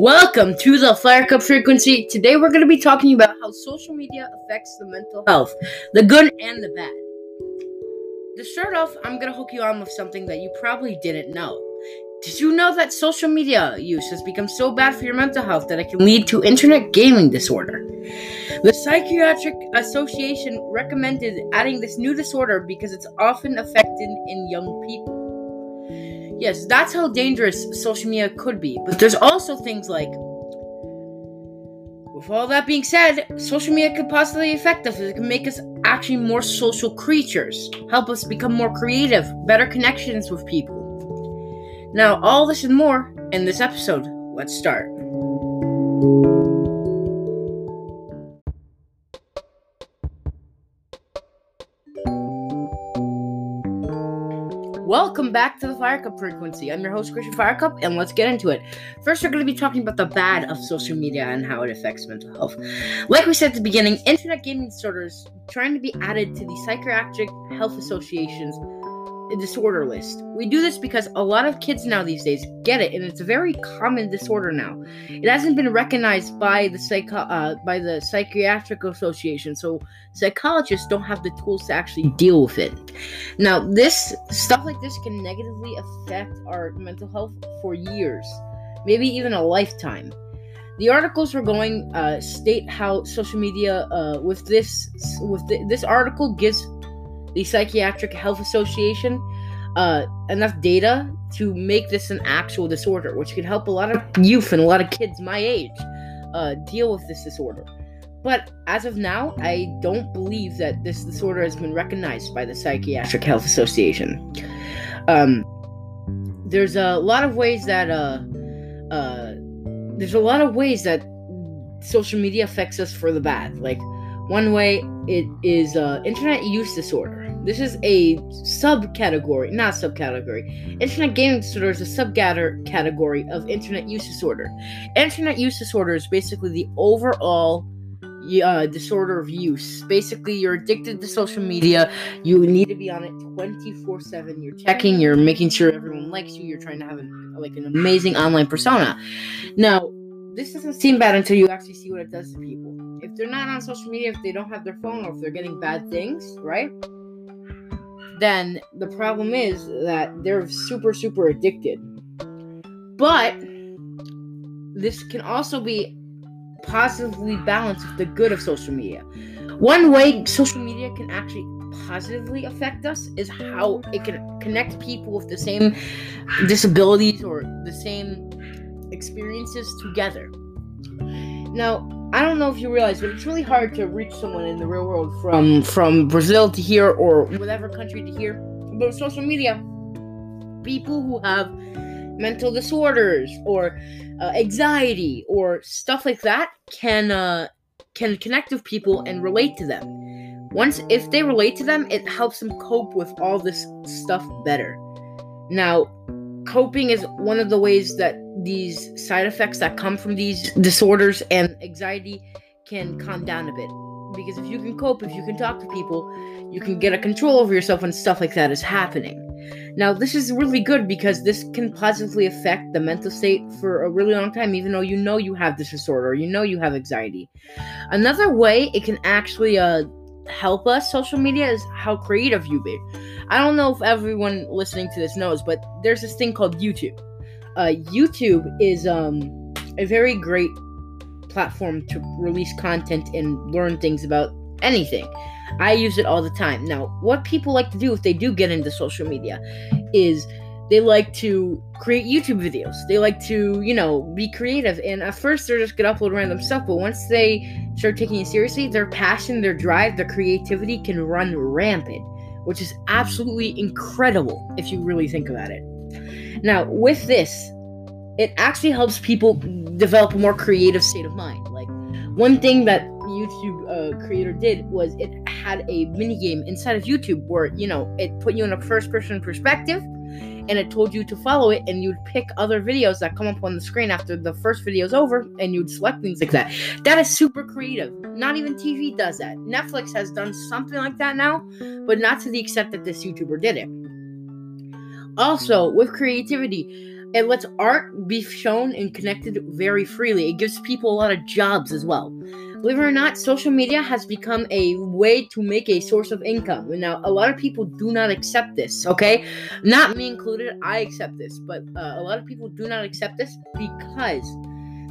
Welcome to the Fire Cup Frequency. Today we're going to be talking about how social media affects the mental health, the good and the bad. To start off, I'm going to hook you on with something that you probably didn't know. Did you know that social media use has become so bad for your mental health that it can lead to internet gaming disorder? The Psychiatric Association recommended adding this new disorder because it's often affected in young people. Yes, that's how dangerous social media could be. But there's also things like, with all that being said, social media could possibly affect us. It can make us actually more social creatures, help us become more creative, better connections with people. Now, all this and more in this episode. Let's start. Welcome back to the Fire Cup Frequency. I'm your host, Christian Firecup, and let's get into it. First, we're going to be talking about the bad of social media and how it affects mental health. Like we said at the beginning, internet gaming disorders trying to be added to the Psychiatric Health Association's disorder list. We do this because a lot of kids now these days get it, and it's a very common disorder now. It hasn't been recognized by the Psychiatric Association, so psychologists don't have the tools to actually deal with it. Now, this stuff like this can negatively affect our mental health for years, maybe even a lifetime. The articles were going state how social media this article gives the Psychiatric Health Association enough data to make this an actual disorder, which can help a lot of youth and a lot of kids my age deal with this disorder. But as of now, I don't believe that this disorder has been recognized by the Psychiatric Health Association. There's a lot of ways that social media affects us for the bad. Like, one way it is internet use disorder. This is a subcategory. Internet gaming disorder is a subcategory of internet use disorder. Internet use disorder is basically the overall disorder of use. Basically, you're addicted to social media. You need to be on it 24/7. You're checking. You're making sure everyone likes you. You're trying to have an amazing online persona. Now, this doesn't seem bad until you actually see what it does to people. If they're not on social media, if they don't have their phone, or if they're getting bad things, right? Then the problem is that they're super, super addicted. But this can also be positively balanced with the good of social media. One way social media can actually positively affect us is how it can connect people with the same disabilities or the same experiences together. Now, I don't know if you realize, but it's really hard to reach someone in the real world from Brazil to here or whatever country to here. But with social media, people who have mental disorders or anxiety or stuff like that can connect with people and relate to them. If they relate to them, it helps them cope with all this stuff better. Now, coping is one of the ways that these side effects that come from these disorders and anxiety can calm down a bit. Because if you can cope, if you can talk to people, you can get a control over yourself when stuff like that is happening. Now, this is really good because this can positively affect the mental state for a really long time, even though you know you have this disorder, you know you have anxiety. Another way it can actually help us, social media, is how creative you be. I don't know if everyone listening to this knows, but there's this thing called YouTube. YouTube is a very great platform to release content and learn things about anything. I use it all the time. Now, what people like to do if they do get into social media is they like to create YouTube videos. They like to, be creative. And at first, they're just going to upload random stuff. But once they start taking it seriously, their passion, their drive, their creativity can run rampant, which is absolutely incredible if you really think about it. Now, with this, it actually helps people develop a more creative state of mind. Like, one thing that YouTube creator did was it had a mini game inside of YouTube where, it put you in a first-person perspective, and it told you to follow it, and you'd pick other videos that come up on the screen after the first video's over, and you'd select things like that. That is super creative. Not even TV does that. Netflix has done something like that now, but not to the extent that this YouTuber did it. Also, with creativity, It lets art be shown and connected very freely. It gives people a lot of jobs as well. Believe it or not, social media has become a way to make a source of income. Now, a lot of people do not accept this, okay? Not me included, I accept this. But a lot of people do not accept this because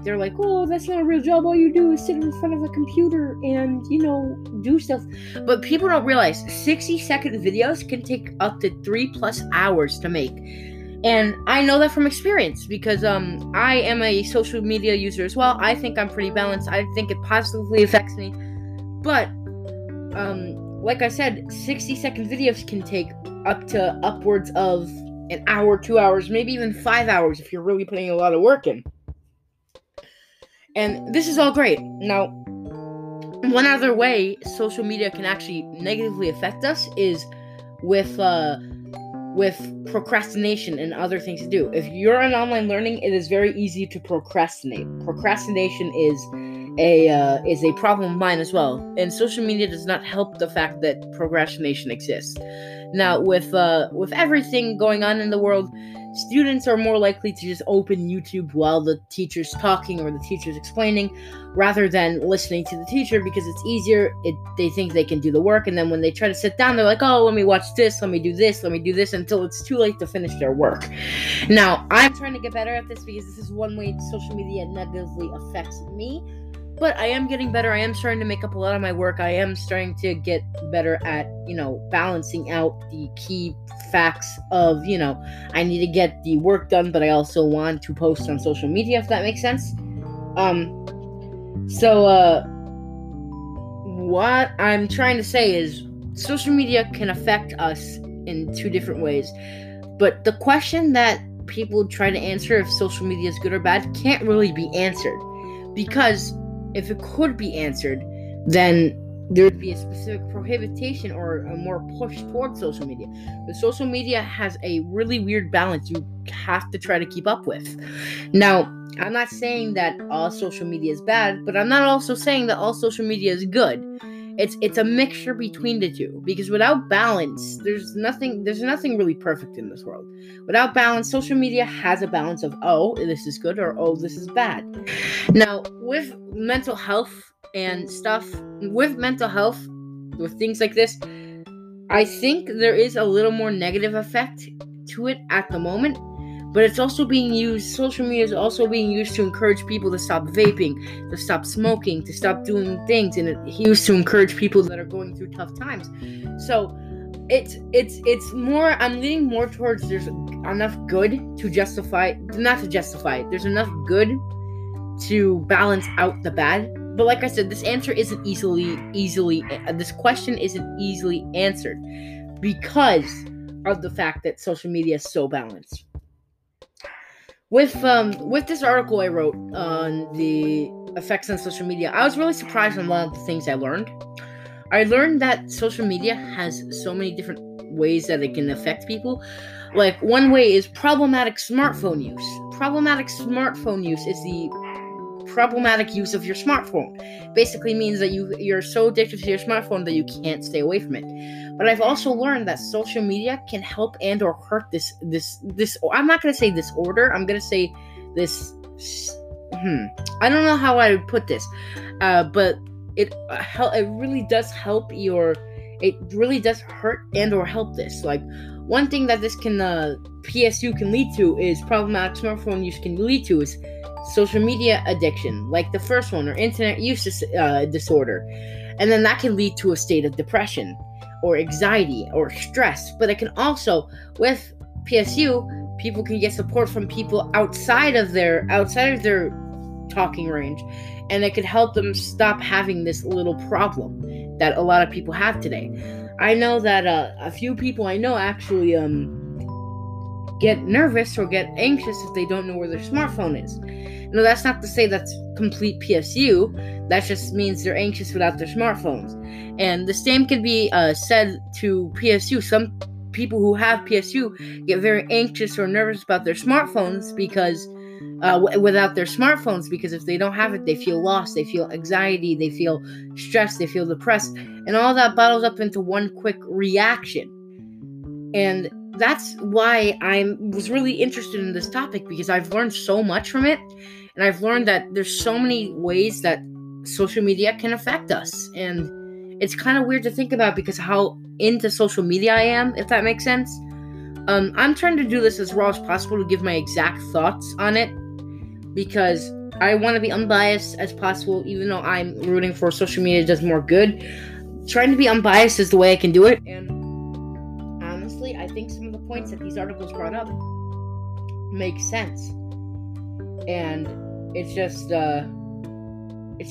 they're like, oh, that's not a real job. All you do is sit in front of a computer and, you know, do stuff. But people don't realize 60-second videos can take up to 3+ hours to make. And I know that from experience because I am a social media user as well. I think I'm pretty balanced. I think it positively affects me. But, like I said, 60-second videos can take up to upwards of an hour, 2 hours, maybe even 5 hours if you're really putting a lot of work in. And this is all great. Now, one other way social media can actually negatively affect us is with procrastination and other things to do. If you're in online learning, it is very easy to procrastinate. Procrastination is a problem of mine as well. And social media does not help the fact that procrastination exists. Now, with everything going on in the world, students are more likely to just open YouTube while the teacher's talking or the teacher's explaining rather than listening to the teacher because it's easier. They think they can do the work, and then when they try to sit down, they're like, oh, let me watch this, let me do this, until it's too late to finish their work. Now, I'm trying to get better at this because this is one way social media negatively affects me, but I am getting better. I am starting to make up a lot of my work. I am starting to get better at, you know, balancing out the key facts of, you know, I need to get the work done, but I also want to post on social media, if that makes sense. What I'm trying to say is social media can affect us in two different ways, but the question that people try to answer if social media is good or bad can't really be answered, because if it could be answered, then there'd be a specific prohibition or a more push towards social media. But social media has a really weird balance you have to try to keep up with. Now, I'm not saying that all social media is bad, but I'm not also saying that all social media is good. It's a mixture between the two, because without balance, there's nothing really perfect in this world. Without balance, social media has a balance of, oh, this is good, or oh, this is bad. Now, with mental health and stuff, with things like this, I think there is a little more negative effect to it at the moment. But it's also being used, social media is also being used to encourage people to stop vaping, to stop smoking, to stop doing things, and it's used to encourage people that are going through tough times. So it's more, I'm leaning more towards there's enough good to justify, not to justify it, there's enough good to balance out the bad. But like I said, this question isn't easily answered because of the fact that social media is so balanced. With this article I wrote on the effects on social media, I was really surprised on a lot of the things I learned. I learned that social media has so many different ways that it can affect people. Like, one way is problematic smartphone use. Problematic smartphone use is the problematic use of your smartphone. Basically means that you're so addicted to your smartphone that you can't stay away from it. But I've also learned that social media can help and or hurt this. I'm not going to say disorder. I'm going to say this. I don't know how I would put this, but it really does help it really does hurt and or help this. Like, one thing that this can PSU can lead to is problematic smartphone use can lead to is social media addiction, like the first one, or internet use disorder. And then that can lead to a state of depression, or anxiety, or stress. But it can also, with PSU, people can get support from people outside of their talking range, and it can help them stop having this little problem that a lot of people have today. I know that a few people I know actually get nervous or get anxious if they don't know where their smartphone is. No, that's not to say that's complete PSU. That just means they're anxious without their smartphones. And the same can be said to PSU. Some people who have PSU get very anxious or nervous about their smartphones because if they don't have it, they feel lost, they feel anxiety, they feel stressed, they feel depressed, and all that bottles up into one quick reaction. And that's why I was really interested in this topic, because I've learned so much from it, and I've learned that there's so many ways that social media can affect us, and it's kind of weird to think about because how into social media I am, if that makes sense. I'm trying to do this as raw as possible to give my exact thoughts on it, because I want to be unbiased as possible, even though I'm rooting for social media does more good. Trying to be unbiased is the way I can do it, and honestly, I think some of the points that these articles brought up make sense, and it's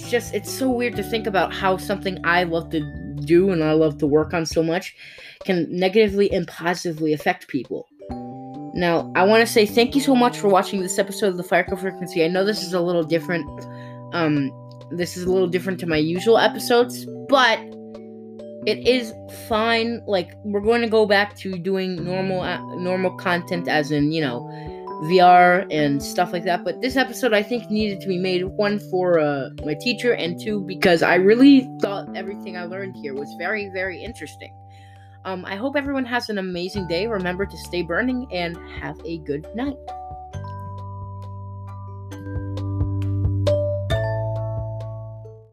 just, it's so weird to think about how something I love to do and I love to work on so much can negatively and positively affect people. Now, I want to say thank you so much for watching this episode of the Fire Cup Frequency. I know this is a little different. This is a little different to my usual episodes, but it is fine. Like, we're going to go back to doing normal content, as in, you know, VR and stuff like that. But this episode, I think, needed to be made, one, for my teacher, and two, because I really thought everything I learned here was very, very interesting. I hope everyone has an amazing day. Remember to stay burning and have a good night.